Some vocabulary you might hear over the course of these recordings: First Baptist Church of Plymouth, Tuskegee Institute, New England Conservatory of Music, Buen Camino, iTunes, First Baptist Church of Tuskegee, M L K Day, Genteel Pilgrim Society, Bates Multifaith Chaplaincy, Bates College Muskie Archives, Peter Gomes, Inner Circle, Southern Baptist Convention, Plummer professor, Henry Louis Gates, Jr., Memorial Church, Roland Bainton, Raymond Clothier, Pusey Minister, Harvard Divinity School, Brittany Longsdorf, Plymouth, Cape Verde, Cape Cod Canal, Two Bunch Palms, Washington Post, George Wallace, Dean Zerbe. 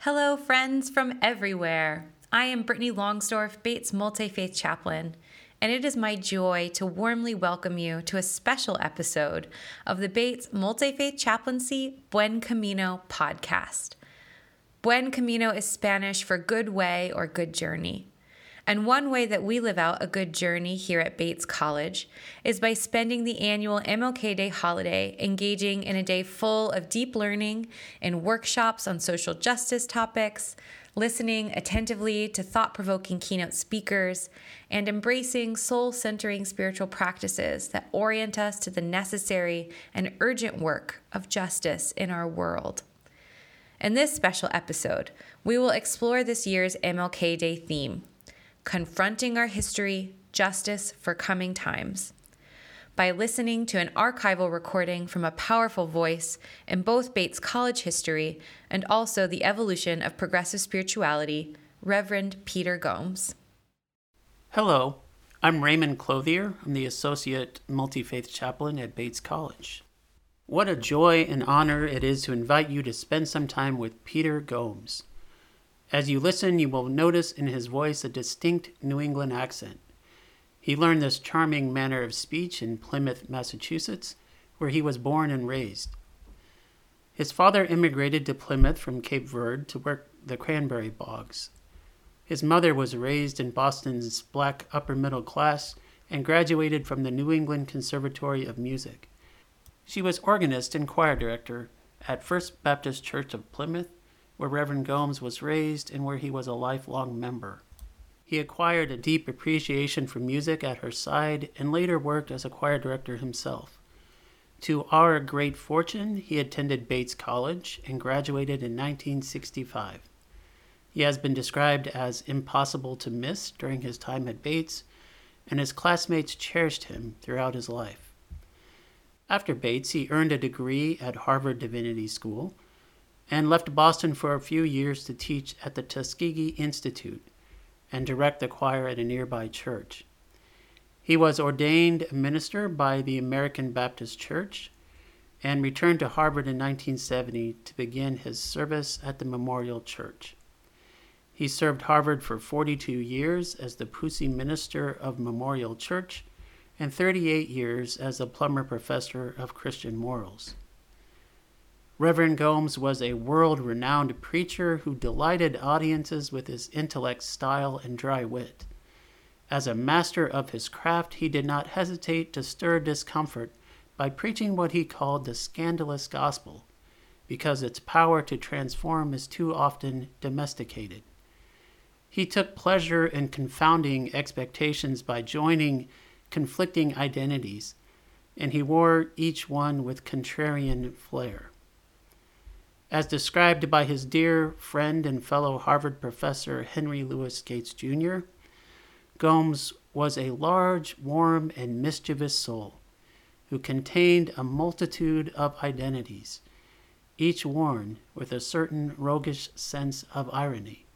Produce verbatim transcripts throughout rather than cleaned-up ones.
Hello, friends from everywhere. I am Brittany Longsdorf, Bates Multifaith Chaplain, and it is my joy to warmly welcome you to a special episode of the Bates Multifaith Chaplaincy Buen Camino podcast. Buen Camino is Spanish for good way or good journey. And one way that we live out a good journey here at Bates College is by spending the annual M L K Day holiday engaging in a day full of deep learning and workshops on social justice topics, listening attentively to thought-provoking keynote speakers, and embracing soul-centering spiritual practices that orient us to the necessary and urgent work of justice in our world. In this special episode, we will explore this year's M L K Day theme, Confronting Our History, Justice for Coming Times, by listening to an archival recording from a powerful voice in both Bates College history and also the evolution of progressive spirituality, Reverend Peter Gomes. Hello, I'm Raymond Clothier. I'm the Associate Multifaith Chaplain at Bates College. What a joy and honor it is to invite you to spend some time with Peter Gomes. As you listen, you will notice in his voice a distinct New England accent. He learned this charming manner of speech in Plymouth, Massachusetts, where he was born and raised. His father immigrated to Plymouth from Cape Verde to work the cranberry bogs. His mother was raised in Boston's black upper middle class and graduated from the New England Conservatory of Music. She was organist and choir director at First Baptist Church of Plymouth, where Reverend Gomes was raised and where he was a lifelong member. He acquired a deep appreciation for music at her side and later worked as a choir director himself. To our great fortune, he attended Bates College and graduated in nineteen sixty-five. He has been described as impossible to miss during his time at Bates, and his classmates cherished him throughout his life. After Bates, he earned a degree at Harvard Divinity School and left Boston for a few years to teach at the Tuskegee Institute and direct the choir at a nearby church. He was ordained a minister by the American Baptist Church and returned to Harvard in nineteen seventy to begin his service at the Memorial Church. He served Harvard for forty-two years as the Pusey Minister of Memorial Church and thirty-eight years as a Plummer professor of Christian morals. Reverend Gomes was a world-renowned preacher who delighted audiences with his intellect, style, and dry wit. As a master of his craft, he did not hesitate to stir discomfort by preaching what he called the scandalous gospel, because its power to transform is too often domesticated. He took pleasure in confounding expectations by joining conflicting identities, and he wore each one with contrarian flair. As described by his dear friend and fellow Harvard professor Henry Louis Gates, Junior, Gomes was a large, warm, and mischievous soul who contained a multitude of identities, each worn with a certain roguish sense of irony.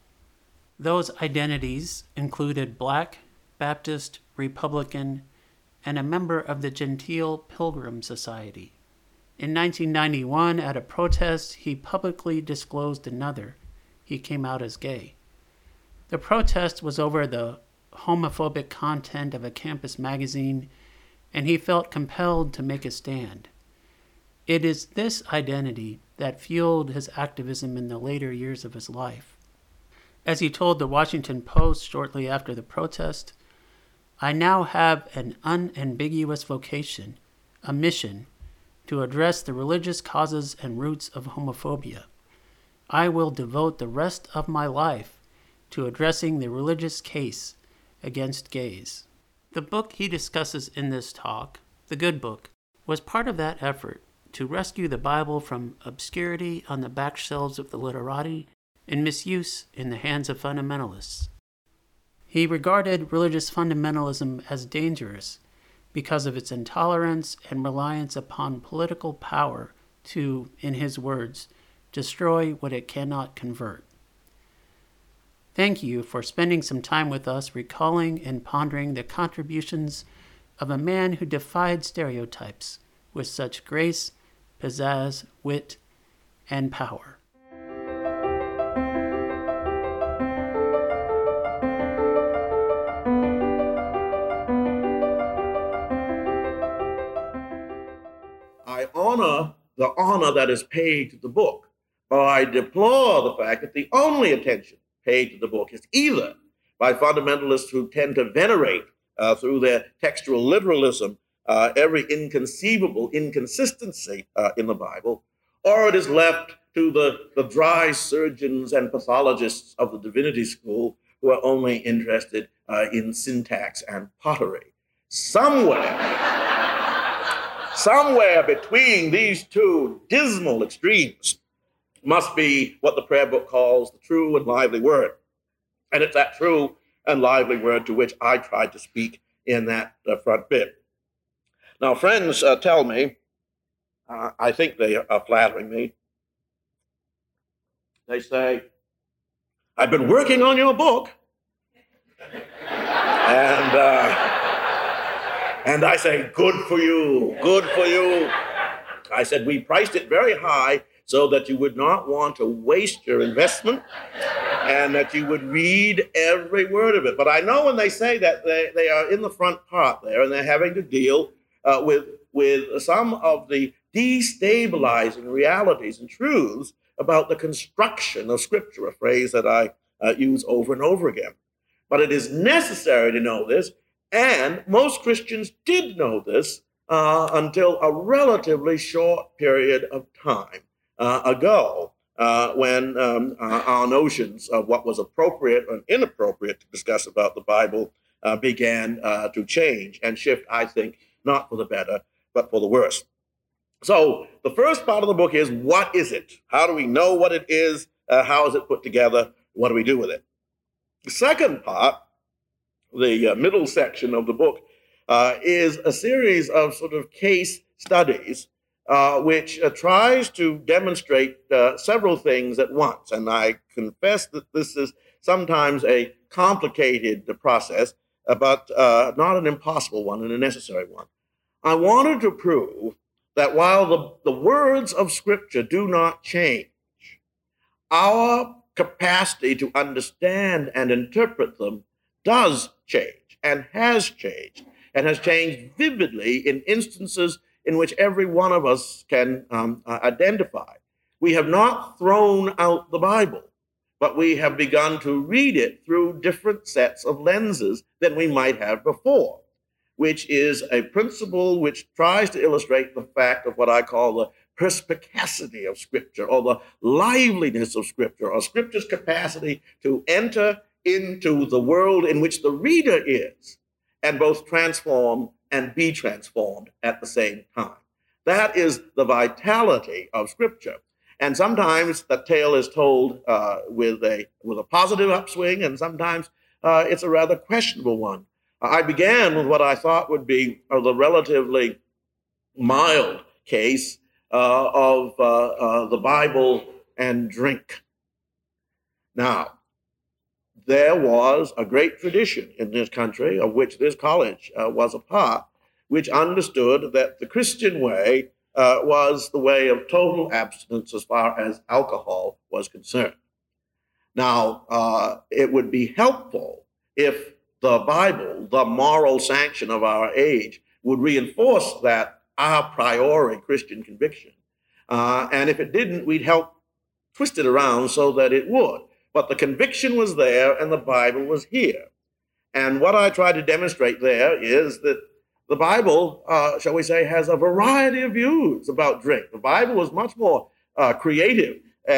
Those identities included black, Baptist, Republican, and a member of the Genteel Pilgrim Society. In nineteen ninety-one, at a protest, he publicly disclosed another. He came out as gay. The protest was over the homophobic content of a campus magazine, and he felt compelled to make a stand. It is this identity that fueled his activism in the later years of his life. As he told the Washington Post shortly after the protest, "I now have an unambiguous vocation, a mission, to address the religious causes and roots of homophobia. I will devote the rest of my life to addressing the religious case against gays." The book he discusses in this talk, The Good Book, was part of that effort to rescue the Bible from obscurity on the back shelves of the literati and misuse in the hands of fundamentalists. He regarded religious fundamentalism as dangerous because of its intolerance and reliance upon political power to, in his words, destroy what it cannot convert. Thank you for spending some time with us recalling and pondering the contributions of a man who defied stereotypes with such grace, pizzazz, wit, and power. the honor that is paid to the book. I deplore the fact that the only attention paid to the book is either by fundamentalists who tend to venerate uh, through their textual literalism uh, every inconceivable inconsistency uh, in the Bible, or it is left to the, the dry surgeons and pathologists of the Divinity School who are only interested uh, in syntax and pottery. Somewhere, somewhere between these two dismal extremes must be what the prayer book calls the true and lively word. And it's that true and lively word to which I tried to speak in that uh, front bit. Now, friends uh, tell me, uh, I think they are flattering me. They say, I've been working on your book. and, uh, and I say, good for you, good for you. I said, we priced it very high so that you would not want to waste your investment and that you would read every word of it. But I know when they say that, they, they are in the front part there, and they're having to deal uh, with, with some of the destabilizing realities and truths about the construction of Scripture, a phrase that I uh, use over and over again. But it is necessary to know this, and most Christians did know this uh, until a relatively short period of time. Uh, ago, uh, when um, uh, our notions of what was appropriate and inappropriate to discuss about the Bible uh, began uh, to change and shift, I think, not for the better, but for the worse. So the first part of the book is, what is it? How do we know what it is? Uh, how is it put together? What do we do with it? The second part, the uh, middle section of the book, uh, is a series of sort of case studies Uh, which uh, tries to demonstrate uh, several things at once. And I confess that this is sometimes a complicated process, uh, but uh, not an impossible one and a necessary one. I wanted to prove that while the, the words of Scripture do not change, our capacity to understand and interpret them does change and has changed, and has changed vividly in instances in which every one of us can um, uh, identify. We have not thrown out the Bible, but we have begun to read it through different sets of lenses than we might have before, which is a principle which tries to illustrate the fact of what I call the perspicacity of Scripture, or the liveliness of Scripture, or Scripture's capacity to enter into the world in which the reader is, and both transform and be transformed at the same time. That is the vitality of Scripture. And sometimes the tale is told uh, with a with a positive upswing, and sometimes uh, it's a rather questionable one. I began with what I thought would be the relatively mild case uh, of uh, uh, the Bible and drink. Now, there was a great tradition in this country, of which this college uh, was a part, which understood that the Christian way uh, was the way of total abstinence as far as alcohol was concerned. Now, uh, it would be helpful if the Bible, the moral sanction of our age, would reinforce that a priori Christian conviction. Uh, and if it didn't, we'd help twist it around so that it would. But the conviction was there, and the Bible was here. And what I try to demonstrate there is that the Bible, uh, shall we say, has a variety of views about drink. The Bible was much more uh, creative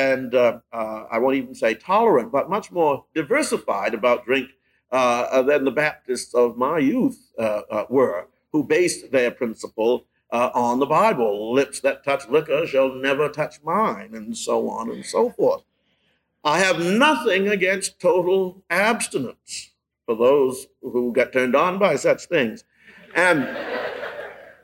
and, uh, uh, I won't even say tolerant, but much more diversified about drink uh, than the Baptists of my youth uh, uh, were, who based their principle uh, on the Bible. Lips that touch liquor shall never touch mine, and so on and so forth. I have nothing against total abstinence for those who get turned on by such things. And,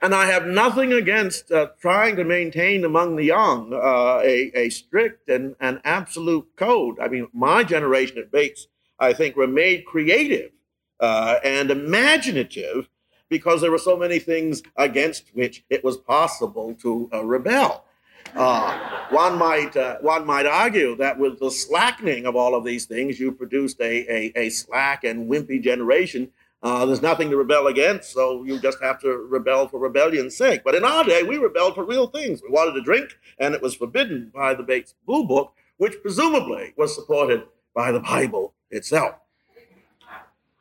and I have nothing against uh, trying to maintain among the young uh, a, a strict and an absolute code. I mean, my generation at Bates, I think, were made creative uh, and imaginative because there were so many things against which it was possible to uh, rebel. Uh, one might uh, one might argue that with the slackening of all of these things, you produced a, a, a slack and wimpy generation Uh, there's nothing to rebel against, so you just have to rebel for rebellion's sake. But in our day, we rebelled for real things. We wanted to drink, and it was forbidden by the Bates Blue Book, which presumably was supported by the Bible itself.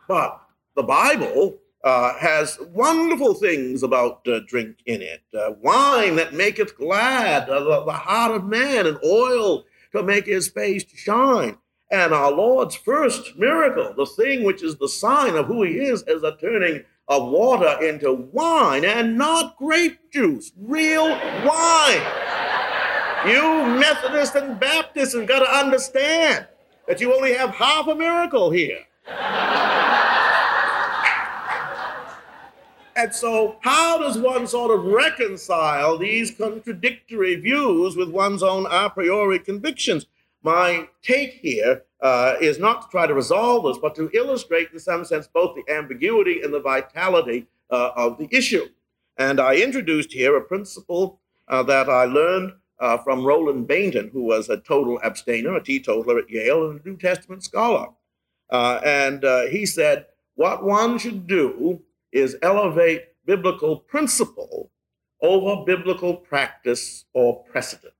But the Bible uh, has wonderful things about uh, drink in it. Uh, wine that maketh glad uh, the, the heart of man, and oil to make his face to shine. And our Lord's first miracle, the thing which is the sign of who he is, is the turning of water into wine, and not grape juice, real wine. You Methodists and Baptists have got to understand that you only have half a miracle here. And so how does one sort of reconcile these contradictory views with one's own a priori convictions? My take here uh, is not to try to resolve this, but to illustrate, in some sense, both the ambiguity and the vitality uh, of the issue. And I introduced here a principle uh, that I learned uh, from Roland Bainton, who was a total abstainer, a teetotaler at Yale, and a New Testament scholar. Uh, and uh, he said, what one should do is elevate biblical principle over biblical practice or precedent.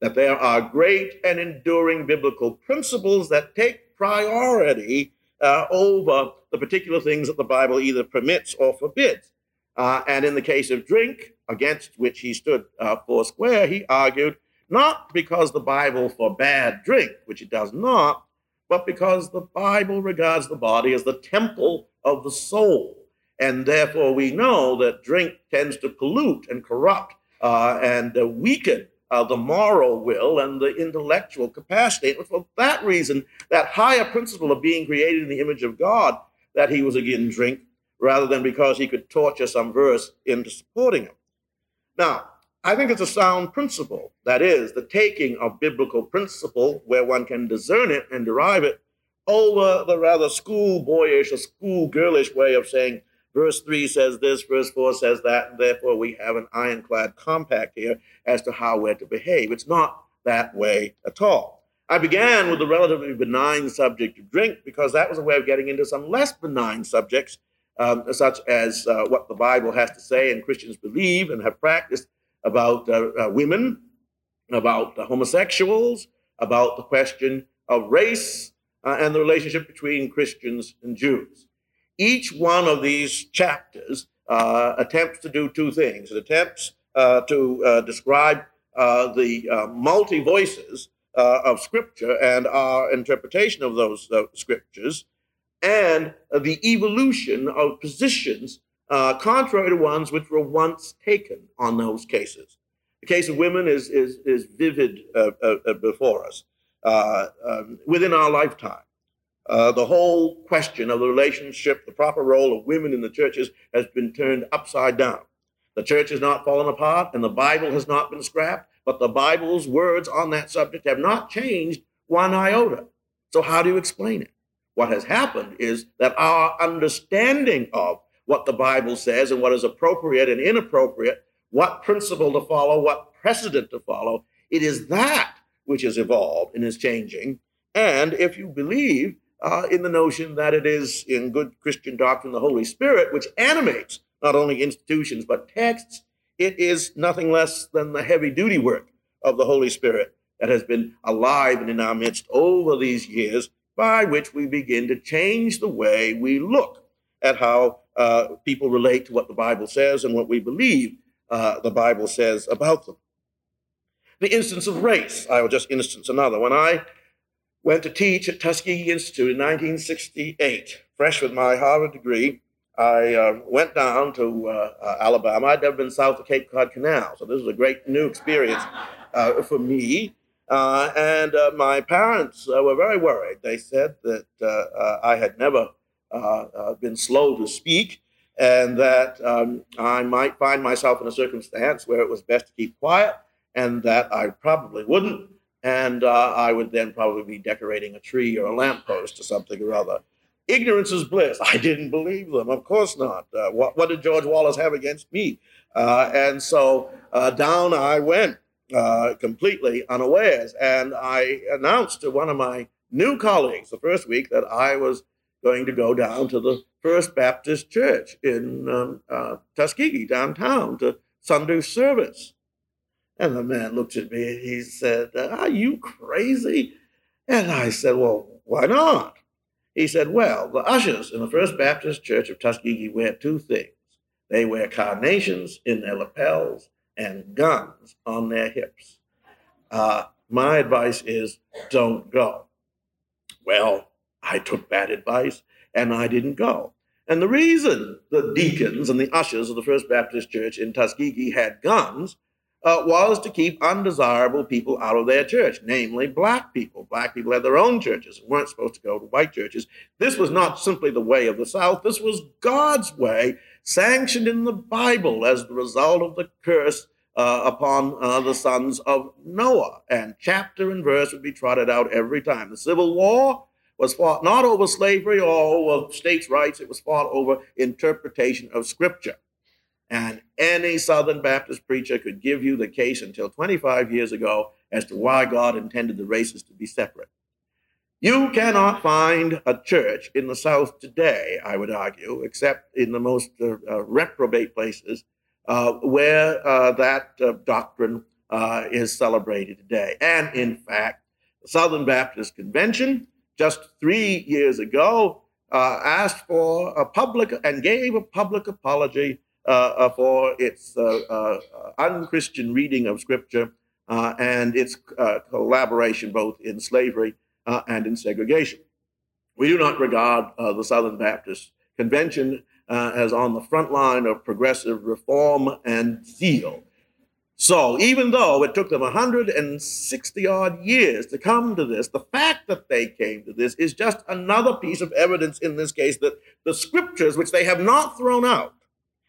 That there are great and enduring biblical principles that take priority uh, over the particular things that the Bible either permits or forbids. Uh, and in the case of drink, against which he stood uh, foursquare, he argued not because the Bible forbade drink, which it does not, but because the Bible regards the body as the temple of the soul. And therefore we know that drink tends to pollute and corrupt uh, and uh, weaken Uh, the moral will and the intellectual capacity. It was for that reason, that higher principle of being created in the image of God, that he was again drink, rather than because he could torture some verse into supporting him. Now, I think it's a sound principle, that is, the taking of biblical principle, where one can discern it and derive it, over the rather schoolboyish or schoolgirlish way of saying, verse three says this, verse four says that, and therefore we have an ironclad compact here as to how we're to behave. It's not that way at all. I began with the relatively benign subject of drink because that was a way of getting into some less benign subjects, um, such as uh, what the Bible has to say and Christians believe and have practiced about uh, uh, women, about uh, homosexuals, about the question of race uh, and the relationship between Christians and Jews. Each one of these chapters uh, attempts to do two things. It attempts uh, to uh, describe uh, the uh, multi-voices uh, of Scripture and our interpretation of those uh, Scriptures, and uh, the evolution of positions uh, contrary to ones which were once taken on those cases. The case of women is, is, is vivid uh, uh, before us uh, um, within our lifetime. Uh, the whole question of the relationship, the proper role of women in the churches has been turned upside down. The church has not fallen apart and the Bible has not been scrapped, but the Bible's words on that subject have not changed one iota. So how do you explain it? What has happened is that our understanding of what the Bible says and what is appropriate and inappropriate, what principle to follow, what precedent to follow, it is that which has evolved and is changing. And if you believe Uh, in the notion that it is, in good Christian doctrine, the Holy Spirit, which animates not only institutions but texts, it is nothing less than the heavy-duty work of the Holy Spirit that has been alive and in our midst over these years, by which we begin to change the way we look at how uh, people relate to what the Bible says and what we believe uh, the Bible says about them. The instance of race, I will just instance another. When I went to teach at Tuskegee Institute in nineteen sixty-eight. Fresh with my Harvard degree, I uh, went down to uh, uh, Alabama. I'd never been south of Cape Cod Canal, so this was a great new experience uh, for me. Uh, and uh, my parents uh, were very worried. They said that uh, uh, I had never uh, uh, been slow to speak, and that um, I might find myself in a circumstance where it was best to keep quiet, and that I probably wouldn't. And uh, I would then probably be decorating a tree or a lamppost or something or other. Ignorance is bliss. I didn't believe them. Of course not. Uh, what, what did George Wallace have against me? Uh, and so uh, down I went, uh, completely unawares. And I announced to one of my new colleagues the first week that I was going to go down to the First Baptist Church in um, uh, Tuskegee, downtown, to Sunday service. And the man looked at me and he said, are you crazy? And I said, well, why not? He said, well, the ushers in the First Baptist Church of Tuskegee wear two things. They wear carnations in their lapels and guns on their hips. Uh, my advice is don't go. Well, I took that advice and I didn't go. And the reason the deacons and the ushers of the First Baptist Church in Tuskegee had guns uh, was to keep undesirable people out of their church, namely black people. Black people had their own churches and weren't supposed to go to white churches. This was not simply the way of the South. This was God's way, sanctioned in the Bible as the result of the curse uh, upon uh, the sons of Noah. And chapter and verse would be trotted out every time. The Civil War was fought not over slavery or over states' rights. It was fought over interpretation of Scripture. And any Southern Baptist preacher could give you the case until twenty-five years ago as to why God intended the races to be separate. You cannot find a church in the South today, I would argue, except in the most uh, uh, reprobate places uh, where uh, that uh, doctrine uh, is celebrated today. And in fact, the Southern Baptist Convention just three years ago, uh, asked for a public and gave a public apology uh, uh, for its uh, uh, unchristian reading of Scripture uh, and its uh, collaboration both in slavery uh, and in segregation. We do not regard uh, the Southern Baptist Convention uh, as on the front line of progressive reform and zeal. So even though it took them one hundred sixty odd years to come to this, the fact that they came to this is just another piece of evidence in this case that the Scriptures, which they have not thrown out,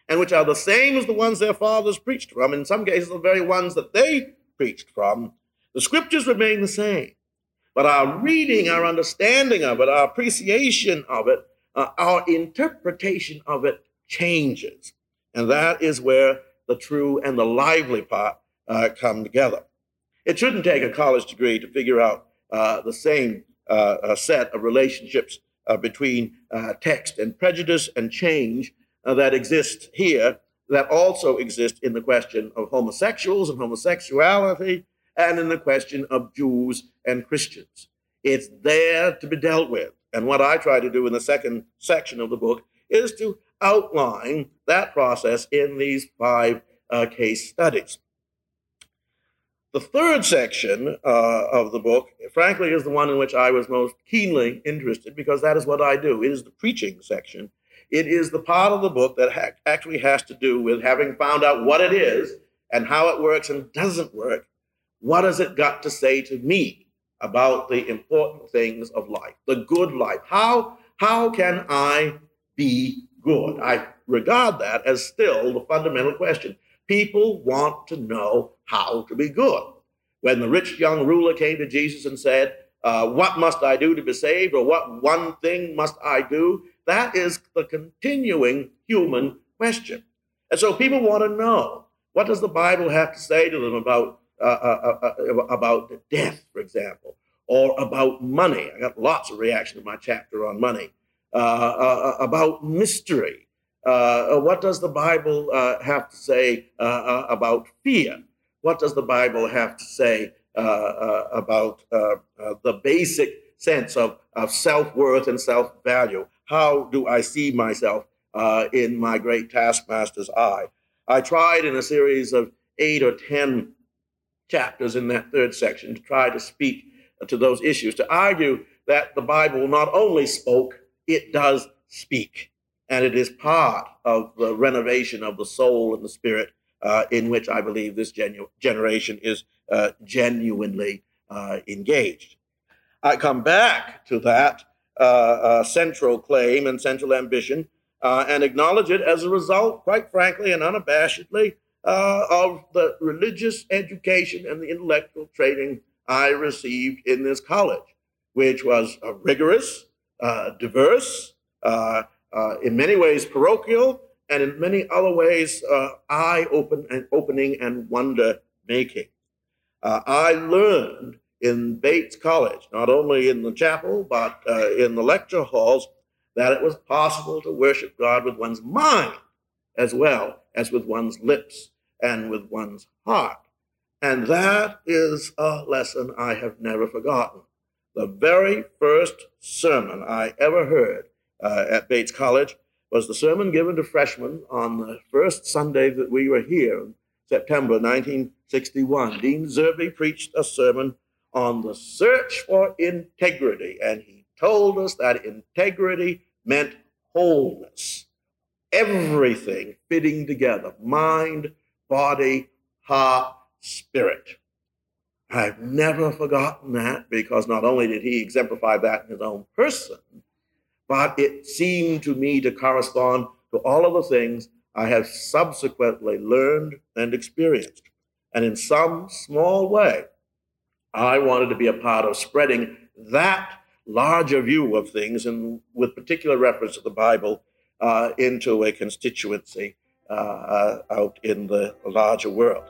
and which are the same as the ones their fathers preached from, in some cases the very ones that they preached from, the Scriptures remain the same. But our reading, our understanding of it, our appreciation of it, uh, our interpretation of it changes. And that is where the true and the lively part uh, come together. It shouldn't take a college degree to figure out uh, the same uh, set of relationships uh, between uh, text and prejudice and change uh, that exists here, that also exist in the question of homosexuals and homosexuality and in the question of Jews and Christians. It's there to be dealt with. And what I try to do in the second section of the book is to outline that process in these five uh, case studies. The third section uh, of the book, frankly, is the one in which I was most keenly interested because that is what I do. It is the preaching section. It is the part of the book that ha- actually has to do with having found out what it is and how it works and doesn't work. What has it got to say to me about the important things of life, the good life? How, how can I be good? I regard that as still the fundamental question. People want to know how to be good. When the rich young ruler came to Jesus and said, uh, what must I do to be saved? Or what one thing must I do? That is the continuing human question. And so people want to know, what does the Bible have to say to them about, uh, uh, uh, about death, for example, or about money? I got lots of reaction to my chapter on money. Uh, uh, about mystery. Uh, what does the Bible uh, have to say uh, uh, about fear? What does the Bible have to say uh, uh, about uh, uh, the basic sense of, of self-worth and self-value? How do I see myself uh, in my great taskmaster's eye? I tried in a series of eight or ten chapters in that third section to try to speak to those issues, to argue that the Bible not only spoke, it does speak, and it is part of the renovation of the soul and the spirit uh, in which I believe this genu- generation is uh, genuinely uh, engaged. I come back to that uh, uh, central claim and central ambition uh, and acknowledge it as a result, quite frankly and unabashedly, uh, of the religious education and the intellectual training I received in this college, which was uh, rigorous, Uh, diverse, uh, uh, in many ways parochial, and in many other ways uh, eye-open and opening and wonder-making. Uh, I learned in Bates College, not only in the chapel, but uh, in the lecture halls, that it was possible to worship God with one's mind as well as with one's lips and with one's heart. And that is a lesson I have never forgotten. The very first sermon I ever heard uh, at Bates College was the sermon given to freshmen on the first Sunday that we were here in September nineteen sixty-one. Dean Zerbe preached a sermon on the search for integrity, and he told us that integrity meant wholeness, everything fitting together, mind, body, heart, spirit. I've never forgotten that, because not only did he exemplify that in his own person, but it seemed to me to correspond to all of the things I have subsequently learned and experienced. And in some small way, I wanted to be a part of spreading that larger view of things, and with particular reference to the Bible, uh, into a constituency uh, out in the larger world.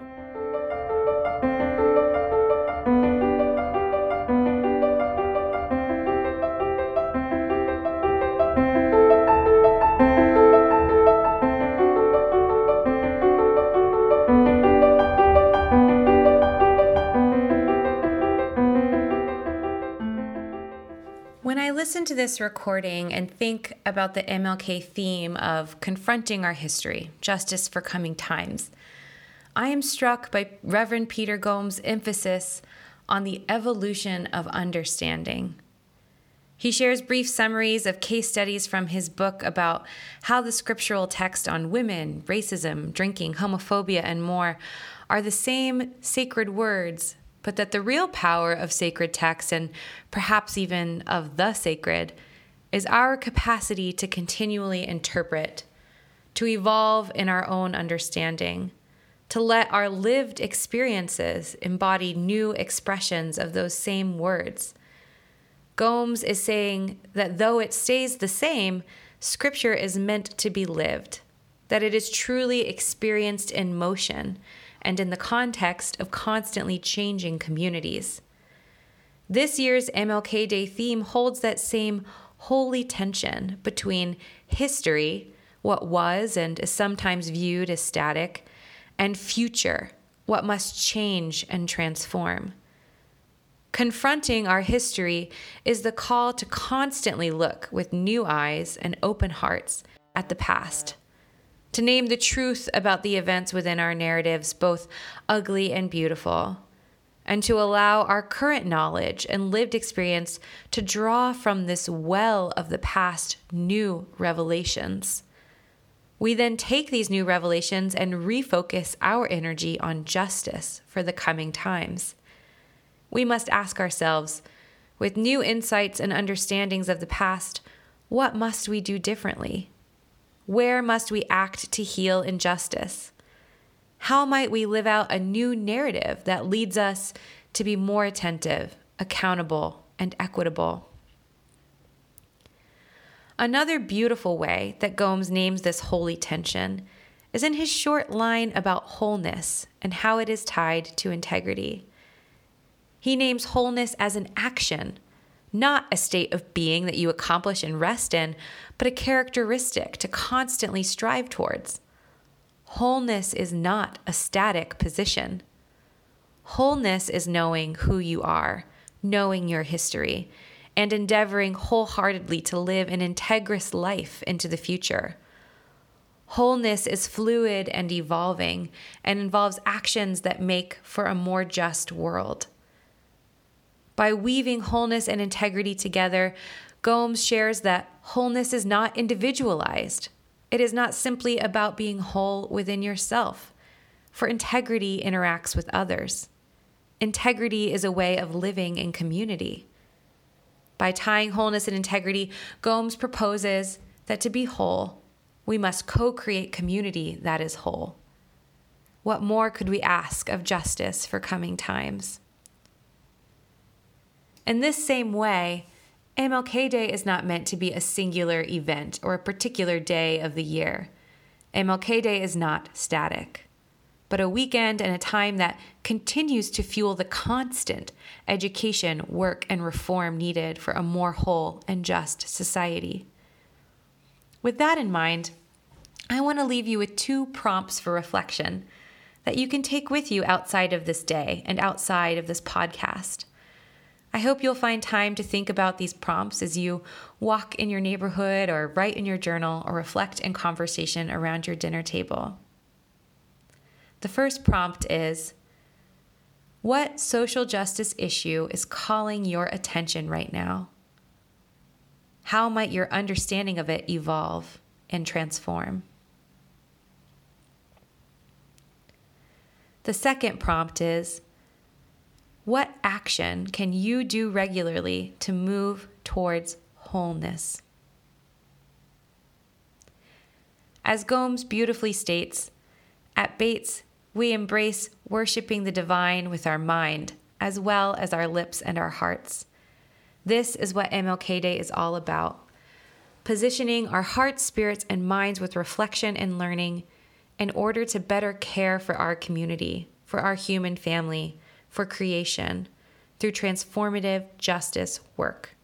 Listen to this recording and think about the M L K theme of confronting our history, justice for coming times. I am struck by Reverend Peter Gomes' emphasis on the evolution of understanding. He shares brief summaries of case studies from his book about how the scriptural text on women, racism, drinking, homophobia, and more are the same sacred words, but that the real power of sacred texts, and perhaps even of the sacred, is our capacity to continually interpret, to evolve in our own understanding, to let our lived experiences embody new expressions of those same words. Gomes is saying that though it stays the same, Scripture is meant to be lived, that it is truly experienced in motion, and in the context of constantly changing communities. This year's M L K Day theme holds that same holy tension between history, what was and is sometimes viewed as static, and future, what must change and transform. Confronting our history is the call to constantly look with new eyes and open hearts at the past, to name the truth about the events within our narratives, both ugly and beautiful, and to allow our current knowledge and lived experience to draw from this well of the past new revelations. We then take these new revelations and refocus our energy on justice for the coming times. We must ask ourselves, with new insights and understandings of the past, what must we do differently? Where must we act to heal injustice? How might we live out a new narrative that leads us to be more attentive, accountable, and equitable? Another beautiful way that Gomes names this holy tension is in his short line about wholeness and how it is tied to integrity. He names wholeness as an action, not a state of being that you accomplish and rest in, but a characteristic to constantly strive towards. Wholeness is not a static position. Wholeness is knowing who you are, knowing your history, and endeavoring wholeheartedly to live an integrous life into the future. Wholeness is fluid and evolving, and involves actions that make for a more just world. By weaving wholeness and integrity together, Gomes shares that wholeness is not individualized. It is not simply about being whole within yourself, for integrity interacts with others. Integrity is a way of living in community. By tying wholeness and integrity, Gomes proposes that to be whole, we must co-create community that is whole. What more could we ask of justice for coming times? In this same way, M L K Day is not meant to be a singular event or a particular day of the year. M L K Day is not static, but a weekend and a time that continues to fuel the constant education, work, and reform needed for a more whole and just society. With that in mind, I want to leave you with two prompts for reflection that you can take with you outside of this day and outside of this podcast. I hope you'll find time to think about these prompts as you walk in your neighborhood or write in your journal or reflect in conversation around your dinner table. The first prompt is, what social justice issue is calling your attention right now? How might your understanding of it evolve and transform? The second prompt is, what action can you do regularly to move towards wholeness? As Gomes beautifully states, at Bates, we embrace worshiping the divine with our mind, as well as our lips and our hearts. This is what M L K Day is all about, positioning our hearts, spirits, and minds with reflection and learning in order to better care for our community, for our human family, for creation, through transformative justice work.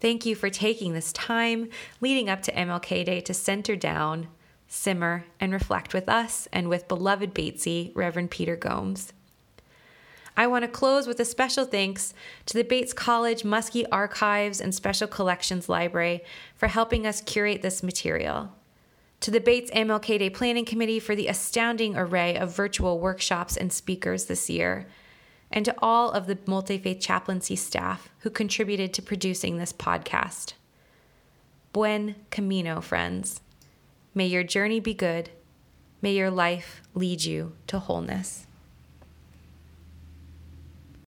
Thank you for taking this time leading up to M L K Day to center down, simmer, and reflect with us and with beloved Batesy, Reverend Peter Gomes. I want to close with a special thanks to the Bates College Muskie Archives and Special Collections Library for helping us curate this material, to the Bates M L K Day Planning Committee for the astounding array of virtual workshops and speakers this year, and to all of the Multifaith Chaplaincy staff who contributed to producing this podcast. Buen Camino, friends. May your journey be good. May your life lead you to wholeness.